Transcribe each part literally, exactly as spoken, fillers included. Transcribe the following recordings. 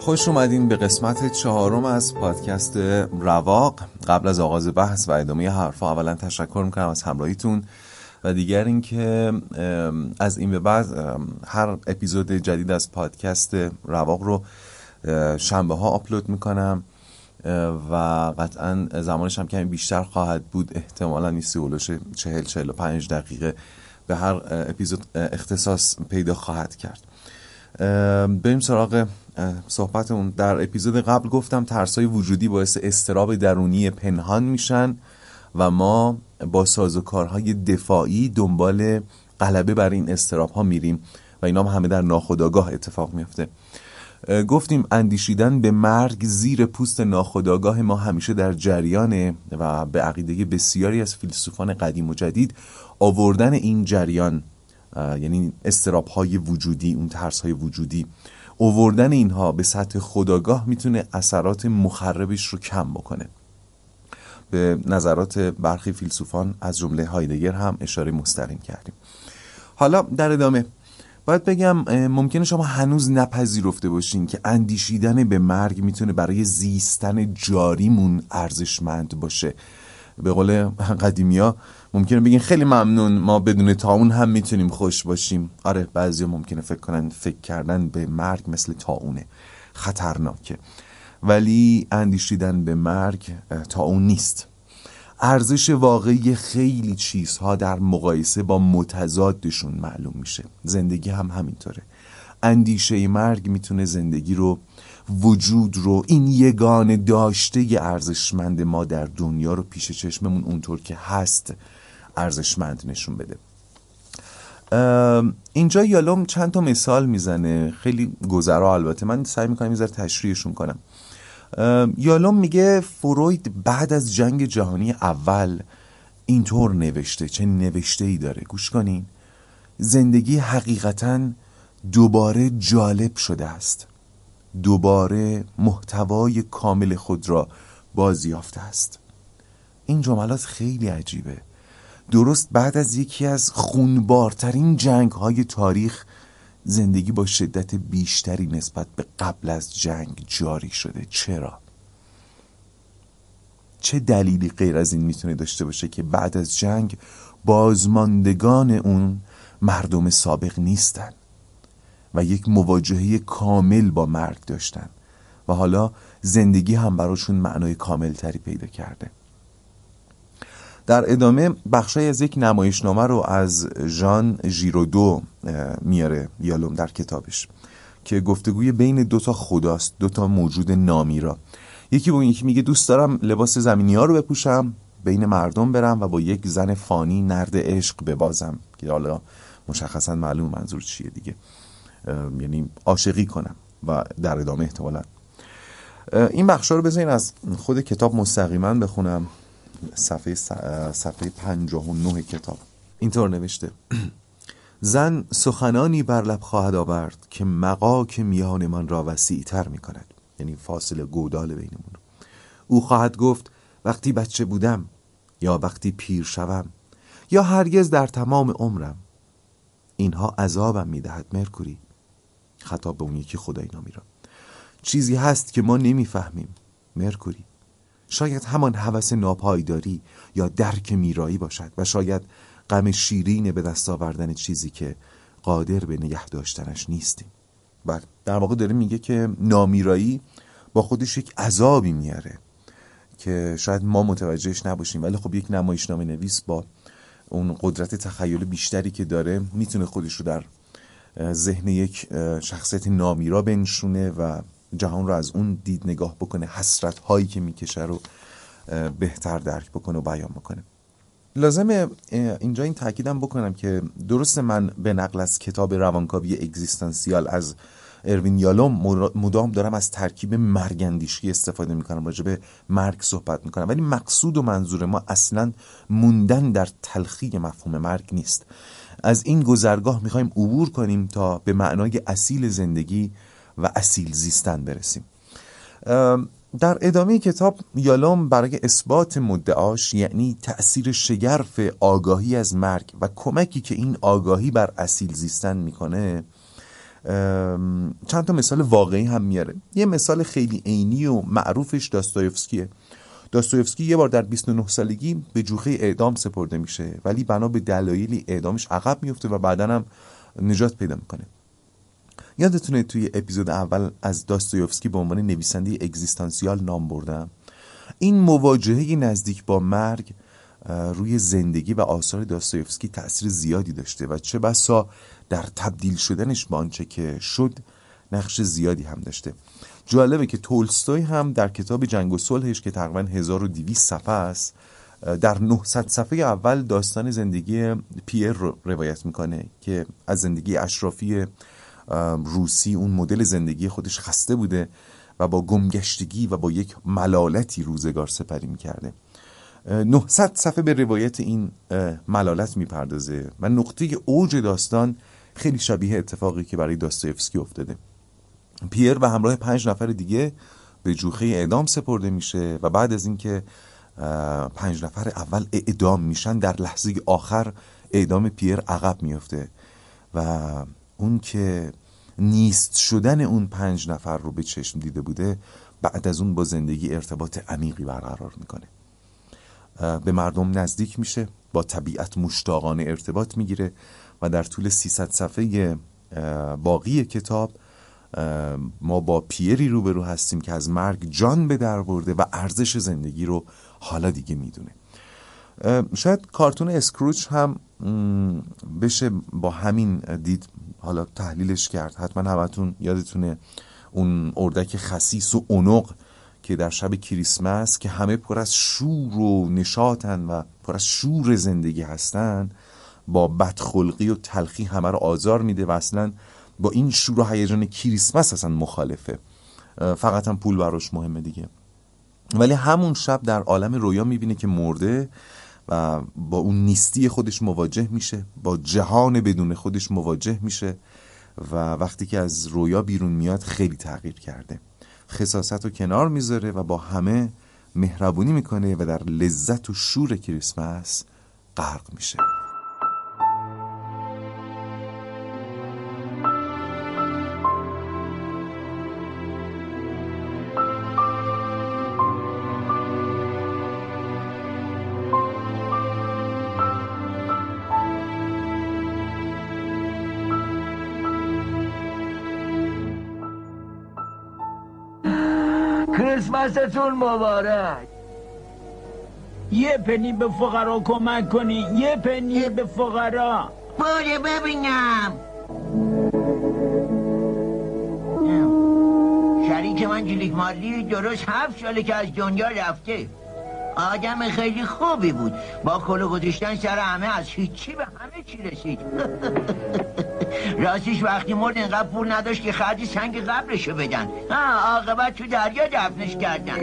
خوش اومدین به قسمت چهارم از پادکست رواق. قبل از آغاز بحث و ادامه حرفا اولا تشکر میکنم از همراهیتون و دیگر اینکه از این به بعد هر اپیزود جدید از پادکست رواق رو شنبه ها آپلود میکنم و قطعا زمانش هم کمی بیشتر خواهد بود، احتمالا این سی ولوش چهل چهل و پنج دقیقه به هر اپیزود اختصاص پیدا خواهد کرد. بریم سراغ صحبتمون. در اپیزود قبل گفتم ترس‌های وجودی باعث اضطراب درونی پنهان میشن و ما با سازوکارهای دفاعی دنبال غلبه بر این اضطراب‌ها میریم و اینا هم همه در ناخودآگاه اتفاق میفته. گفتیم اندیشیدن به مرگ زیر پوست ناخودآگاه ما همیشه در جریانه و به عقیده بسیاری از فیلسوفان قدیم و جدید آوردن این جریان، یعنی اضطراب‌های وجودی، اون ترس‌های وجودی، آوردن اینها به سطح خودآگاه میتونه اثرات مخربش رو کم بکنه. به نظرات برخی فیلسوفان از جمله هایدگر هم اشاره مستقیم کردیم. حالا در ادامه باید بگم ممکنه شما هنوز نپذیرفته باشین که اندیشیدن به مرگ میتونه برای زیستن جاریمون ارزشمند باشه. به قول قدیمی‌ها ممکنه بگین خیلی ممنون، ما بدون طاعون هم میتونیم خوش باشیم. آره، بعضیا ممکنه فکر کنن فکر کردن به مرگ مثل طاعونه، خطرناکه، ولی اندیشیدن به مرگ طاعون نیست. ارزش واقعی خیلی چیزها در مقایسه با متضادشون معلوم میشه. زندگی هم همینطوره. اندیشه مرگ میتونه زندگی رو، وجود رو، این یگانه داشته ارزشمند ما در دنیا رو پیش چشممون اونطور که هست ارزشمند نشون بده. اینجا یالوم چند تا مثال میزنه، خیلی گذرا، البته من سعی میکنم یه ذره تشریحشون کنم. یالوم میگه فروید بعد از جنگ جهانی اول اینطور نوشته. چه نوشته ای داره، گوش کنین. زندگی حقیقتاً دوباره جالب شده است، دوباره محتوای کامل خود را بازیافته است. این جملات خیلی عجیبه. درست بعد از یکی از خونبارترین جنگ‌های تاریخ زندگی با شدت بیشتری نسبت به قبل از جنگ جاری شده. چرا؟ چه دلیلی غیر از این میتونه داشته باشه که بعد از جنگ بازماندگان اون مردم سابق نیستن و یک مواجهه کامل با مرگ داشتن و حالا زندگی هم براشون معنای کامل تری پیدا کرده؟ در ادامه بخشای از یک نمایشنامه رو از ژان ژیرو دو میاره یالوم در کتابش که گفتگوی بین دوتا خداست، دوتا موجود نامیرا. یکی با یکی میگه دوست دارم لباس زمینی ها رو بپوشم، بین مردم برم و با یک زن فانی نرد عشق ببازم، که حالا مشخصا معلوم منظور چیه دیگه، یعنی عاشقی کنم و در ادامه احتمالا. این بخشا رو بذارین از خود کتاب مستقیما بخونم. صفحه صفحه پنجاه و نه کتاب اینطور نوشته: زن سخنانی بر لب خواهد آورد که مغاک میانمان را وسیع‌تر می‌کند، یعنی فاصله گودال بینمون. او خواهد گفت وقتی بچه بودم، یا وقتی پیر شوم، یا هرگز در تمام عمرم. اینها عذابم میدهد مرکوری. خطاب به اون یکی خدای نامیرا. چیزی هست که ما نمیفهمیم مرکوری. شاید همان هوس ناپایداری یا درک میرایی باشد و شاید غم شیرین به دست آوردن چیزی که قادر به نگه داشتنش نیستیم. بله، در واقع داره میگه که نامیرایی با خودش یک عذابی میاره که شاید ما متوجهش نباشیم، ولی خب یک نمایشنامه نویس با اون قدرت تخیل بیشتری که داره میتونه خودش رو در ذهن یک شخصیت نامیرا بنشونه و جهان رو از اون دید نگاه بکنه، حسرت هایی که میکشه رو بهتر درک بکنه و بیان بکنه. لازمه اینجا این تاکیدم بکنم که درسته من به نقل از کتاب روانکاوی اگزیستانسیال از اروین یالوم مدام دارم از ترکیب مرگ اندیشی استفاده میکنم، راجع به مرگ صحبت میکنم، ولی مقصود و منظور ما اصلا موندن در تلخی مفهوم مرگ نیست. از این گذرگاه میخوایم عبور کنیم تا به معنای اصیل زندگی و اصیل زیستن برسیم. در ادامه کتاب یالوم برای اثبات مدعاش، یعنی تأثیر شگرف آگاهی از مرگ و کمکی که این آگاهی بر اصیل زیستن میکنه، چند تا مثال واقعی هم میاره. یه مثال خیلی عینی و معروفش داستایفسکیه. داستایفسکی یه بار در بیست و نه سالگی به جوخه اعدام سپرده میشه، ولی بنا به دلایلی اعدامش عقب میفته و بعداً هم نجات پیدا میکنه. یادتونه توی اپیزود اول از داستایفسکی به عنوان نویسنده اگزیستانسیال نام بردم؟ این مواجهه نزدیک با مرگ روی زندگی و آثار داستایفسکی تأثیر زیادی داشته و چه بسا در تبدیل شدنش به آنچه که شد نقش زیادی هم داشته. جالبه که تولستوی هم در کتاب جنگ و صلحش که تقریبا هزار و دویست صفحه است، در نهصد صفحه اول داستان زندگی پیر رو روایت میکنه که از زندگی اشرافی روسی، اون مدل زندگی خودش، خسته بوده و با گمگشتگی و با یک ملالتی روزگار سپری میکرده. نهصد صفحه به روایت این ملالت میپردازه و نقطه اوج داستان خیلی شبیه اتفاقی که برای داستایفسکی افتاده. پیر و همراه پنج نفر دیگه به جوخه اعدام سپرده میشه و بعد از اینکه پنج نفر اول اعدام میشن، در لحظه آخر اعدام پیر عقب میفته و اون که نیست شدن اون پنج نفر رو به چشم دیده بوده، بعد از اون با زندگی ارتباط عمیقی برقرار میکنه، به مردم نزدیک میشه، با طبیعت مشتاقانه ارتباط میگیره و در طول سیصد صفحه باقی کتاب ما با پیری روبرو هستیم که از مرگ جان به در برده و ارزش زندگی رو حالا دیگه میدونه. شاید کارتون اسکروج هم بشه با همین دید حالا تحلیلش کرد. حتما همتون یادتونه اون اردک خسیس و اونق که در شب کریسمس که همه پر از شور و نشاطن و پر از شور زندگی هستن، با بدخلقی و تلخی همه رو آزار میده و اصلا با این شور و هیجان کریسمس اصلا مخالفه، فقط هم پول براش مهمه دیگه. ولی همون شب در عالم رویا میبینه که مرده و با اون نیستی خودش مواجه میشه، با جهان بدون خودش مواجه میشه و وقتی که از رویا بیرون میاد خیلی تغییر کرده، خساست رو کنار میذاره و با همه مهربونی میکنه و در لذت و شور کریسمس غرق میشه. کریسمستون مبارک. یه پنی به فقرا کمک کنی، یه پنی به فقرا. باره ببینم شریک من جلیک مالی درست هفت ساله که از دنیا رفته. آدم خیلی خوبی بود، با کلو گذاشتن سر همه از هیچی به همه چی رسید. راستش وقتی مرد اینقدر پول نداشت که خرج سنگ قبرشو بدن، عاقبت تو دریا دفنش کردن.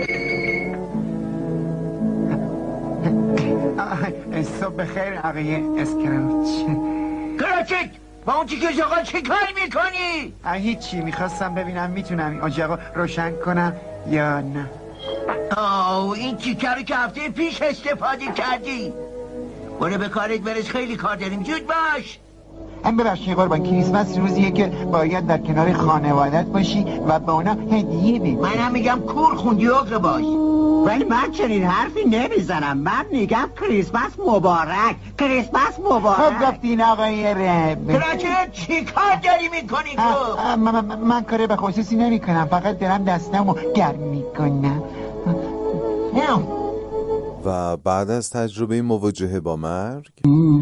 صبح خیر آقای اسکروچ. کراچک با اون تیکش آقا چی کار میکنی؟ هیچی، میخواستم ببینم میتونم آجاقا روشن کنم یا نه. آو این تیکه رو که هفته پیش استفاده کردی، برو به کارت برس، خیلی کار داریم، زود باش. هم ببخشید قربان، کریسمس روزیه که باید در کنار خانوادت باشی و به اونا هدیه بدی. منم میگم کور خوندی آقا باش. ولی من چنین حرفی نمیزنم، من میگم کریسمس مبارک، کریسمس مبارک. خب گفتین آقای رب کراچه چی کار داری میکنی تو؟ من, من کاره به خصوصی نمی کنم، فقط دارم دستمو گرم میکنم. و بعد از تجربه مواجهه با مرگ،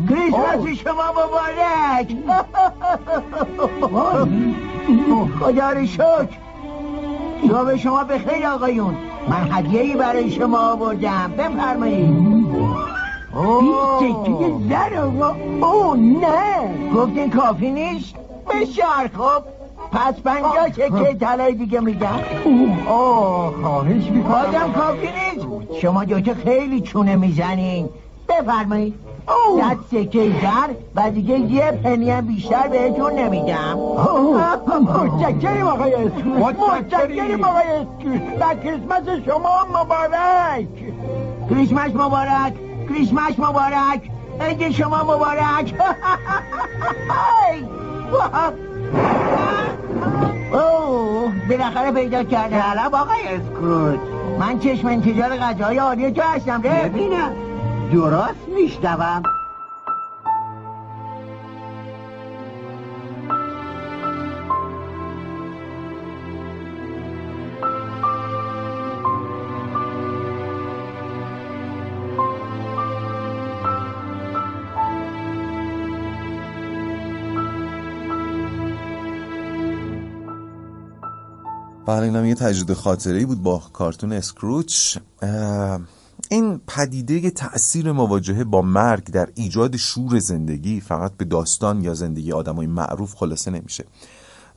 کریسمس شما مبارک. خدا رو شکر، صبح شما بخیر آقایون، من هدیه‌ای برای شما آوردم، بفرمایید. بیست و شش زر آقا. او نه گفتین کافی نیست؟ بشار خب پس پنجاه چکه طلای دیگه میدم. اوه خواهش میکنم. آدم کافی نیست؟ شما دوتا خیلی چونه میزنین. بفرمایید. صد سکه زر و دیگه یه پنی هم بیشتر بهتون نمیدم. متشکرم آقای اسکروج. متشکرم آقای اسکروج. و کریسمس شما مبارک. کریسمس مبارک. کریسمس مبارک. عید شما مبارک. اوه بالاخره پیدا کرده. سلام آقای اسکروج. من چشم انتظار غذای عالی تو هستم. ببینم درست میشنوم؟ بله اینم یه تجربه خاطره‌ای بود با کارتون اسکروچ. این پدیده تأثیر مواجهه با مرگ در ایجاد شور زندگی فقط به داستان یا زندگی آدمای معروف خلاصه نمیشه.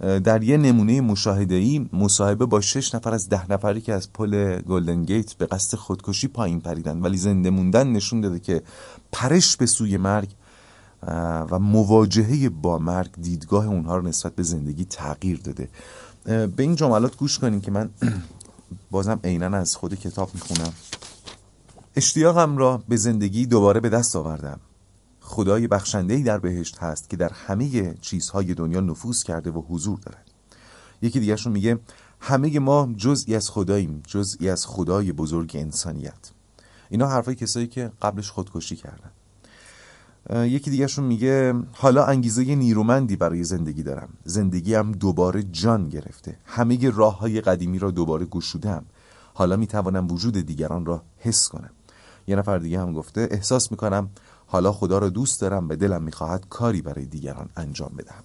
در یه نمونه مشاهده‌ای مصاحبه با شش نفر از ده نفری که از پل گلدن گیت به قصد خودکشی پایین پریدن ولی زنده موندن نشون داده که پرش به سوی مرگ و مواجهه با مرگ دیدگاه اونها رو نسبت به زندگی تغییر داده. به این جملات گوش کنین که من بازم عیناً از خود کتاب میخونم. اشتیاقم را به زندگی دوباره به دست آوردم. خدای بخشنده‌ای در بهشت هست که در همه چیزهای دنیا نفوذ کرده و حضور دارد. یکی دیگرشون میگه همه ما جزئی از خداییم، جزئی از خدای بزرگ انسانیت. اینا حرفای کسایی که قبلش خودکشی کردن. یکی دیگرشون میگه حالا انگیزه نیرومندی برای زندگی دارم. زندگیم دوباره جان گرفته. همه راه‌های قدیمی را دوباره گشودم. حالا میتوانم وجود دیگران را حس کنم. یه نفر دیگه هم گفته احساس میکنم حالا خدا را دوست دارم، به دلم میخواهد کاری برای دیگران انجام بدم.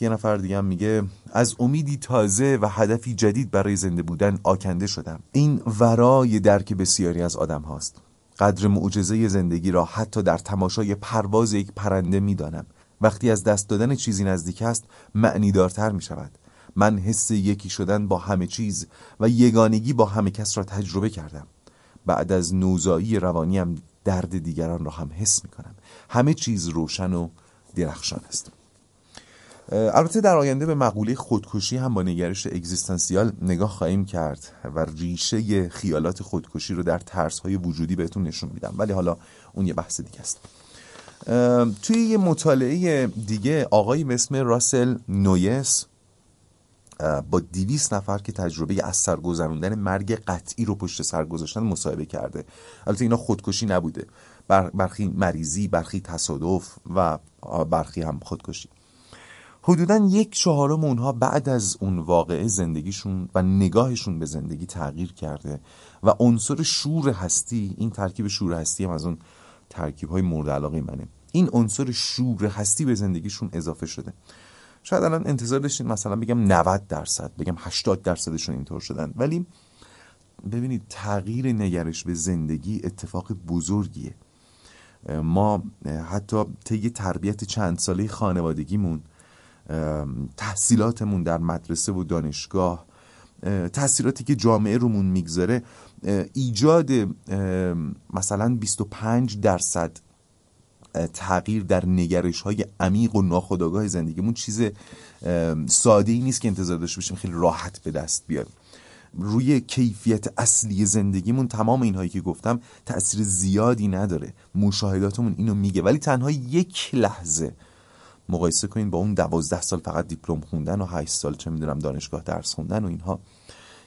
یه نفر دیگه هم میگه از امیدی تازه و هدفی جدید برای زنده بودن آکنده شدم. این ورای درک بسیاری از آدم هاست. قدر معجزه زندگی را حتی در تماشای پرواز یک پرنده میدانم. وقتی از دست دادن چیزی نزدیک است معنی دارتر میشود. من حس یکی شدن با همه چیز و یگانگی با همه کس را تجربه کردم. بعد از نوزایی روانیم درد دیگران را هم حس میکنم. همه چیز روشن و درخشان است. البته در آینده به مقوله خودکشی هم با نگرش اگزیستانسیال نگاه خواهیم کرد و ریشه خیالات خودکشی رو در ترس‌های وجودی بهتون نشون میدم، ولی حالا اون یه بحث دیگه است. توی یه مطالعه دیگه آقایی به اسم راسل نویس با دویست نفر که تجربه از سر گذروندن مرگ قطعی رو پشت سر گذاشتن مصاحبه کرده. البته اینا خودکشی نبوده، برخی مریضی، برخی تصادف و برخی هم خودکشی. حدوداً یک چهارم اونها بعد از اون واقعه زندگیشون و نگاهشون به زندگی تغییر کرده و عنصر شور هستی، این ترکیب شور هستی هم از اون ترکیب‌های مورد علاقه منه، این عنصر شور هستی به زندگیشون اضافه شده. شاید الان انتظار داشتین مثلا بگم نود درصد، بگم هشتاد درصدشون اینطور شدن، ولی ببینید تغییر نگرش به زندگی اتفاق بزرگیه. ما حتی طی تربیت چند ساله خانوادگیمون، تحصیلاتمون در مدرسه و دانشگاه، تأثیراتی که جامعه رومون میگذاره، ایجاد مثلا بیست و پنج درصد تغییر در نگرش‌های عمیق و ناخودآگاه زندگیمون چیز ساده‌ای نیست که انتظار داشته باشیم خیلی راحت به دست بیاد. روی کیفیت اصلی زندگیمون تمام اینهایی که گفتم تأثیر زیادی نداره. مشاهداتمون اینو میگه، ولی تنها یک لحظه مقایسه کنین با اون دوازده سال فقط دیپلم خوندن و هشت سال چه میدونم دانشگاه درس خوندن و اینها.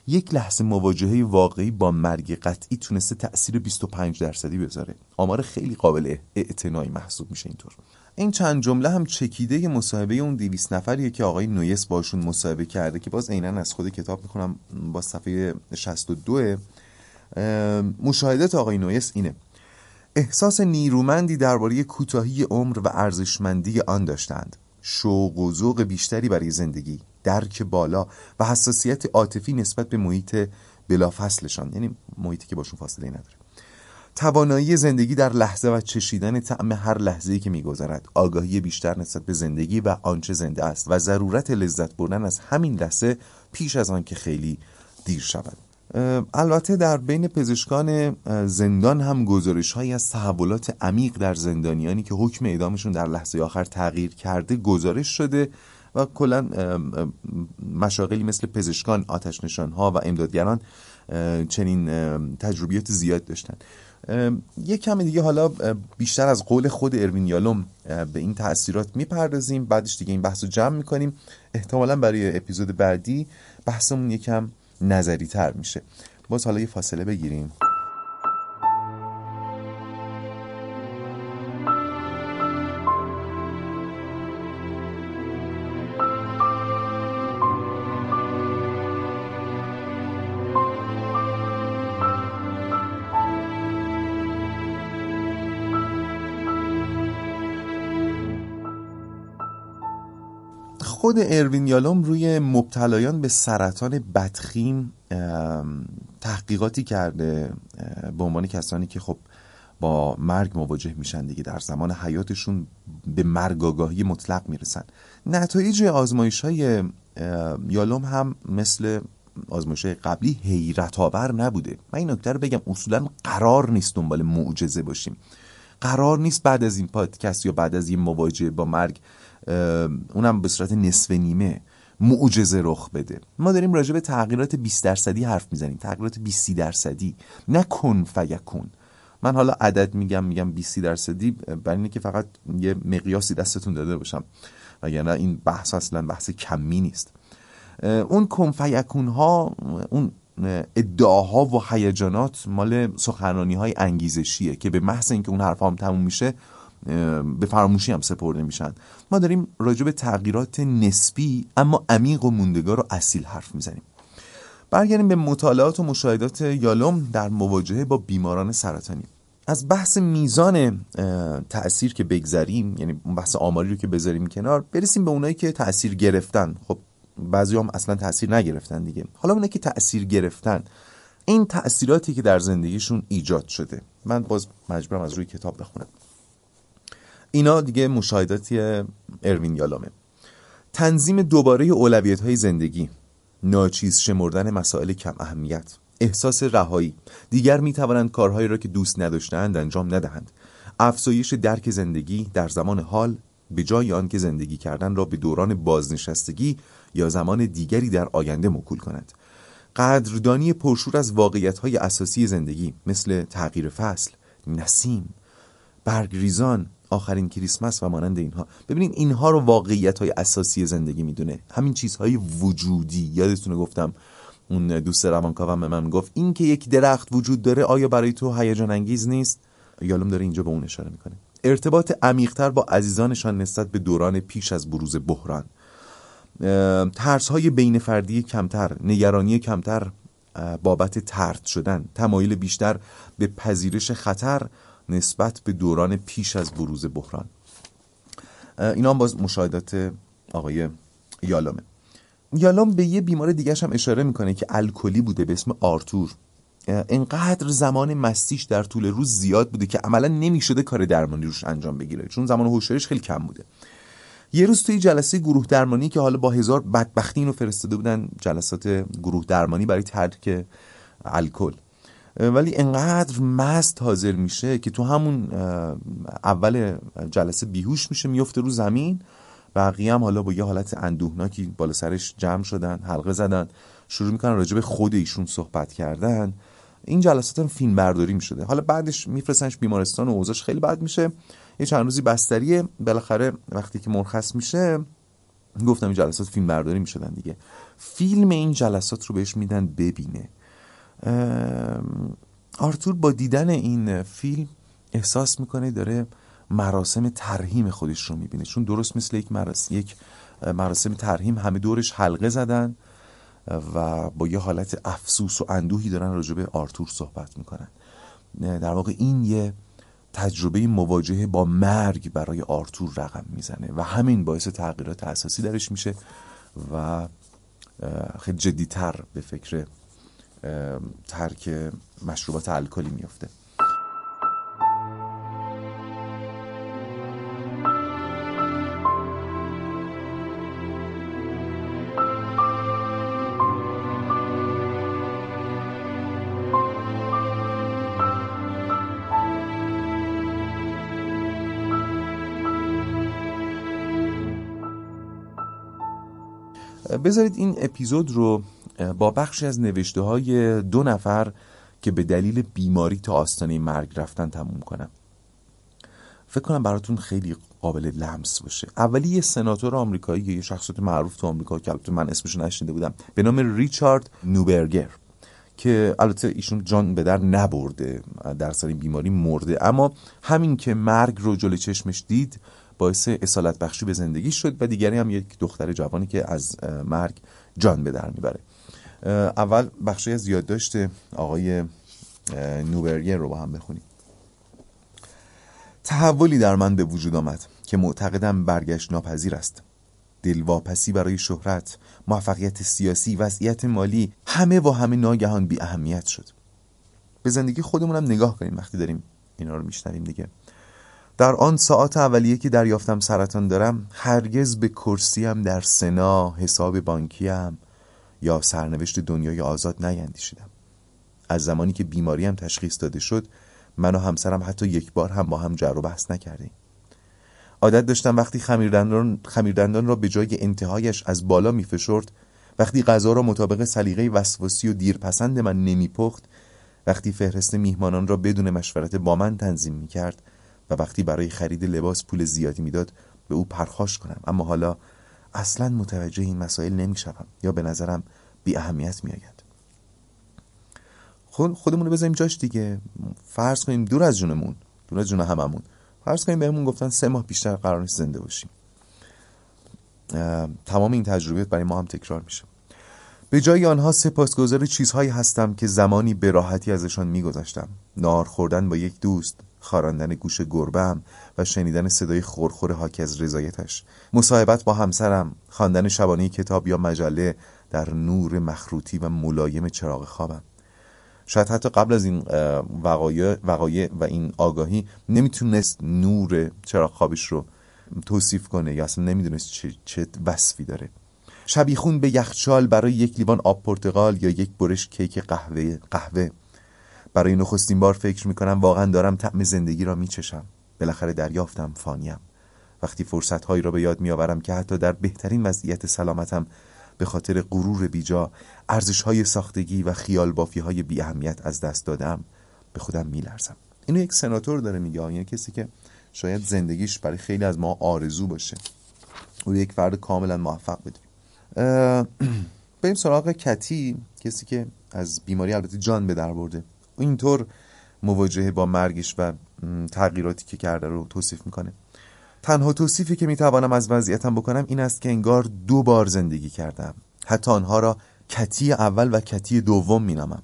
یک لحظه مواجهه واقعی با مرگ قطعی تونسته تأثیر بیست و پنج درصدی بذاره. آمار خیلی قابل اعتنایی محسوب میشه اینطور. این چند جمله هم چکیده مصاحبه اون دویست نفریه که آقای نویس باشون مصاحبه کرده که باز عیناً از خود کتاب میخونم با صفحه شصت و دو. مشاهدات آقای نویس اینه: احساس نیرومندی درباره کوتاهی عمر و ارزشمندی آن داشتند. شوق و ذوق بیشتری برای زندگی، درک بالا و حساسیت عاطفی نسبت به محیط بلافاصله‌شان، یعنی محیطی که باشون فاصله نداره. توانایی زندگی در لحظه و چشیدن طعم هر لحظه‌ای که می‌گذرد، آگاهی بیشتر نسبت به زندگی و آنچه زنده است و ضرورت لذت بردن از همین لحظه پیش از آن که خیلی دیر شود. البته در بین پزشکان زندان هم گزارش‌هایی از تحولات عمیق در زندانیانی که حکم اعدامشون در لحظه آخر تغییر کرده گزارش شده و کلاً مشاغلی مثل پزشکان، آتش‌نشان‌ها و امدادگران چنین تجربیات زیاد داشتن. یک کم دیگه حالا بیشتر از قول خود اروین یالوم به این تأثیرات میپردازیم، بعدش دیگه این بحث رو جمع میکنیم. احتمالاً برای اپیزود بعدی بحثمون یکم نظری تر میشه. باز حالا یه فاصله بگیریم. خود اروین یالوم روی مبتلایان به سرطان بدخیم تحقیقاتی کرده به عنوان کسانی که خب با مرگ مواجه میشن دیگه، در زمان حیاتشون به مرگ آگاهی مطلق میرسن. نتایج آزمایش‌های یالوم هم مثل آزمایش‌های قبلی حیرت‌آور نبوده. من این نکته رو بگم، اصولا قرار نیست دنبال معجزه باشیم، قرار نیست بعد از این پادکست یا بعد از این مواجهه با مرگ اونم به صورت نصف نیمه معجزه رخ بده. ما داریم راجع به تغییرات بیست درصدی حرف میزنیم، تغییرات بیست درصدی، نه کن فیکون. من حالا عدد میگم، میگم بیست درصدی برای اینه که فقط یه مقیاسی دستتون داده باشم، وگرنه این بحث اصلا بحث کمی نیست. اون کن فیکون ها، اون ادعاها و هیجانات مال سخنرانی های انگیزشیه که به محض اینکه اون حرف هم تموم میشه به فراموشی هم سپرده میشن. ما داریم راجع به تغییرات نسبی اما عمیق و موندگار و اصیل حرف میزنیم. برگردیم به مطالعات و مشاهدات یالوم در مواجهه با بیماران سرطانی. از بحث میزان تأثیر که بگذاریم، یعنی اون بحث آماری رو که بذاریم کنار، برسیم به اونایی که تأثیر گرفتن. خب بعضی هم اصلا تأثیر نگرفتن دیگه. حالا اونایی که تأثیر گرفتن، این تأثیراتی که در زندگیشون ایجاد شده، من باز مجبورم از روی کتاب بخونم. اینا دیگه مشاهداتی اروین یالومه. تنظیم دوباره اولویت‌های زندگی، ناچیز شمردن مسائل کم اهمیت، احساس رهایی، دیگر می‌توانند کارهایی را که دوست نداشتند انجام ندهند، افزایش درک زندگی در زمان حال به جای آن که زندگی کردن را به دوران بازنشستگی یا زمان دیگری در آینده موکول کنند، قدردانی پرشور از واقعیت‌های اساسی زندگی مثل تغییر فصل، نسیم، برگریزان، آخرین کریسمس و مانند اینها. ببینید اینها رو واقعیت‌های اساسی زندگی میدونه، همین چیزهای وجودی. یادتونه گفتم اون دوست روانکاوم به من گفت این که یک درخت وجود داره آیا برای تو هیجان انگیز نیست؟ یالوم داره اینجا به اون اشاره میکنه. ارتباط عمیق‌تر با عزیزانشان نسبت به دوران پیش از بروز بحران، ترس‌های بین فردی کمتر، نگرانی کمتر بابت طرد شدن، تمایل بیشتر به پذیرش خطر نسبت به دوران پیش از بروز بحران. اینا هم باز مشاهدات آقای یالومه. یالوم به یه بیمار دیگرش هم اشاره میکنه که الکلی بوده به اسم آرتور. انقدر زمان مستیش در طول روز زیاد بوده که عملا نمیشده کار درمانی روش انجام بگیره، چون زمان هوشیاریش خیلی کم بوده. یه روز توی جلسه گروه درمانی که حالا با هزار بدبختی اینو فرستاده بودن جلسات گروه درمانی برای ترک الکل، ولی انقدر مست حاضر میشه که تو همون اول جلسه بیهوش میشه، میفته رو زمین. بقیه هم حالا با یه حالت اندوهناکی بالا سرش جمع شدن، حلقه زدن، شروع میکنن راجع به خود ایشون صحبت کردن. این جلسات هم فیلم برداری میشده. حالا بعدش میفرستنش بیمارستان و اوضاعش خیلی بد میشه، یه چند روزی بستریه. بالاخره وقتی که مرخص میشه، گفتم این جلسات فیلم برداری میشدن دیگه، فیلم این جلسات رو بهش میدن ببینه. آرتور با دیدن این فیلم احساس میکنه داره مراسم ترحیم خودش رو میبینه، چون درست مثل یک مراسم یک مراسم ترحیم همه دورش حلقه زدن و با یه حالت افسوس و اندوهی دارن راجع به آرتور صحبت میکنن. در واقع این یه تجربه مواجهه با مرگ برای آرتور رقم میزنه و همین باعث تغییرات اساسی درش میشه و خیلی جدی‌تر به فکر ترک مشروبات الکلی میفته. بذارید این اپیزود رو با بخشی از نوشته های دو نفر که به دلیل بیماری تا آستانه مرگ رفتن تموم کنم. فکر کنم براتون خیلی قابل لمس باشه. اولی یه سناتور آمریکایی، یه شخصیت معروف تو آمریکا که البته من اسمش رو نشنیده بودم، به نام ریچارد نوبرگر، که البته ایشون جان به در نبرده، در سر این بیماری مرده، اما همین که مرگ رو جلوی چشمش دید باعث اصالت بخشی به زندگی شد. و دیگری هم یک دختر جوانی که از مرگ جان به در میبره. اول بخشی از یادداشت آقای نوبرگر رو با هم بخونیم. تحولی در من به وجود آمد که معتقدم برگشت ناپذیر است. دلواپسی برای شهرت، موفقیت سیاسی، وضعیت مالی، همه و همه ناگهان بی اهمیت شد. به زندگی خودمونم نگاه کنیم وقتی داریم اینا رو میشنویم دیگه. در آن ساعات اولیه که دریافتم سرطان دارم، هرگز به کرسیم در سنا، حساب بانکیم یا سرنوشت دنیای آزاد نیندیشیدم. از زمانی که بیماریم تشخیص داده شد، من و همسرم حتی یک بار هم با هم جر و بحث نکردیم. عادت داشتم وقتی خمیردندان خمیردندان را به جای انتهایش از بالا میفشرد، وقتی غذا را مطابق سلیقه وسواسی و دیرپسند من نمیپخت، وقتی فهرست میهمانان را بدون مشورت با من تنظیم میکرد و وقتی برای خرید لباس پول زیادی میداد به او پرخاش کنم. اما حالا اصلاً متوجه این مسائل نمیشوم یا به نظرم بی اهمیت میآید. خودمون رو بذاریم جاش دیگه. فرض کنیم دور از جونمون، دور از جون هممون، فرض کنیم بهمون گفتن سه ماه بیشتر قرار نیست زنده باشیم. تمام این تجربیات برای ما هم تکرار میشه. به جای آنها سپاسگزار چیزهایی هستم که زمانی به راحتی ازشان میگذشتم. نهار خوردن با یک دوست، خاراندن گوش گربه‌ام و شنیدن صدای خورخور حاکی از رضایتش، مصاحبت با همسرم، خواندن شبانه کتاب یا مجله در نور مخروطی و ملایم چراغ خوابم. شاید حتی قبل از این وقایع وقایع و این آگاهی نمیتونست نور چراغ خوابش رو توصیف کنه یا اصلا نمیدونست چه, چه وصفی داره. شبیخون به یخچال برای یک لیوان آب پرتقال یا یک برش کیک قهوه قهوه برای نخستین بار فکر میکنم واقعا دارم طعم زندگی را میچشم. بالاخره دریافتم فانیم. وقتی فرصتهایی را به یاد میآورم که حتی در بهترین وضعیت سلامتم به خاطر غرور بیجا، ارزش‌های ساختگی و خیال بافی‌های بی اهمیت از دست دادم، به خودم می‌لرزم. اینو یک سناتور داره میگه، یعنی کسی که شاید زندگیش برای خیلی از ما آرزو باشه. او یک فرد کاملا موفق بدونیم. بریم سراغ کتی، کسی که از بیماری البته جان به در برده. اینطور مواجهه با مرگش و تغییراتی که کرده رو توصیف می‌کنه. تنها توصیفی که میتوانم از وضعیتم بکنم این است که انگار دو بار زندگی کردم. حتی آنها را کتی اول و کتی دوم مینامم.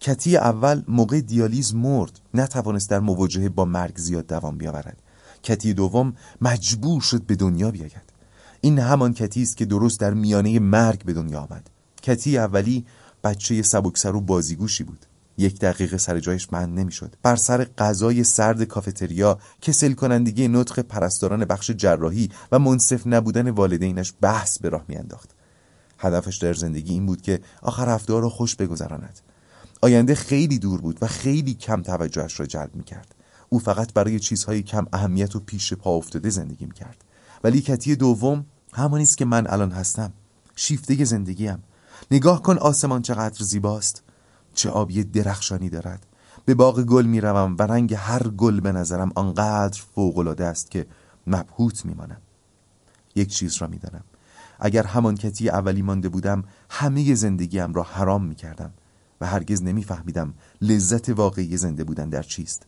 کتی اول موقع دیالیز مرد، نتوانست در مواجهه با مرگ زیاد دوام بیاورد. کتی دوم مجبور شد به دنیا بیاید. این همان کتی است که درست در میانه مرگ به دنیا آمد. کتی اولی بچه سبکسر و بازیگوشی بود. یک دقیقه سر جایش بند نمیشد. بر سر غذای سرد کافتریا، کسل کنندگی نطق پرستاران بخش جراحی و منصف نبودن والدینش بحث به راه میانداخت. هدفش در زندگی این بود که آخر هفته ها را خوش بگذراند. آینده خیلی دور بود و خیلی کم توجهش را جلب میکرد. او فقط برای چیزهای کم اهمیت و پیش پا افتاده زندگی میکرد. ولی کتی دوم همانی است که من الان هستم. شیفته زندگیم. نگاه کن آسمان چقدر زیباست. چه آبی درخشانی دارد. به باغ گل میروم و رنگ هر گل به نظرم آنقدر فوق‌العاده است که مبهوت میمانم. یک چیز را میدانم، اگر همان کتی اولی مانده بودم همه زندگیم را حرام میکردم و هرگز نمیفهمیدم لذت واقعی زنده بودن در چیست.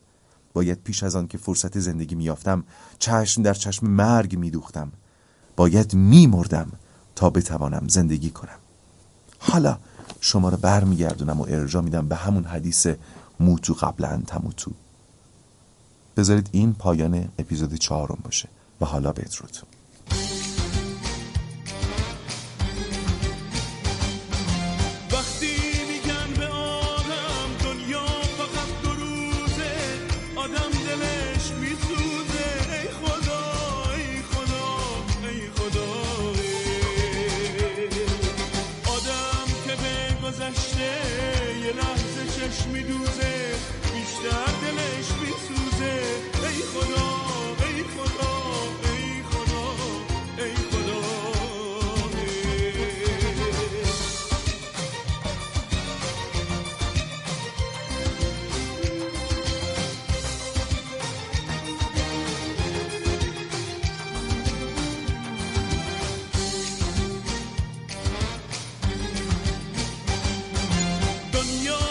باید پیش از آن که فرصت زندگی میافتم چشم در چشم مرگ میدوختم. باید میمردم تا بتوانم زندگی کنم. حالا شما رو بر میگردونم و ارجاع میدم به همون حدیث موتو قبل ان تموتو. بذارید این پایان اپیزود چهارم باشه و حالا بدرود. وقتی میگن به آدم دنیا فقط دو روزه، آدم دلش میسوزه. ای خدا ای خدا ای خدا، یه لحظه چشم میدوزه بیشتر دلش میسوزه. ای خدا ای خدا ای خدا ای خدا. دنیا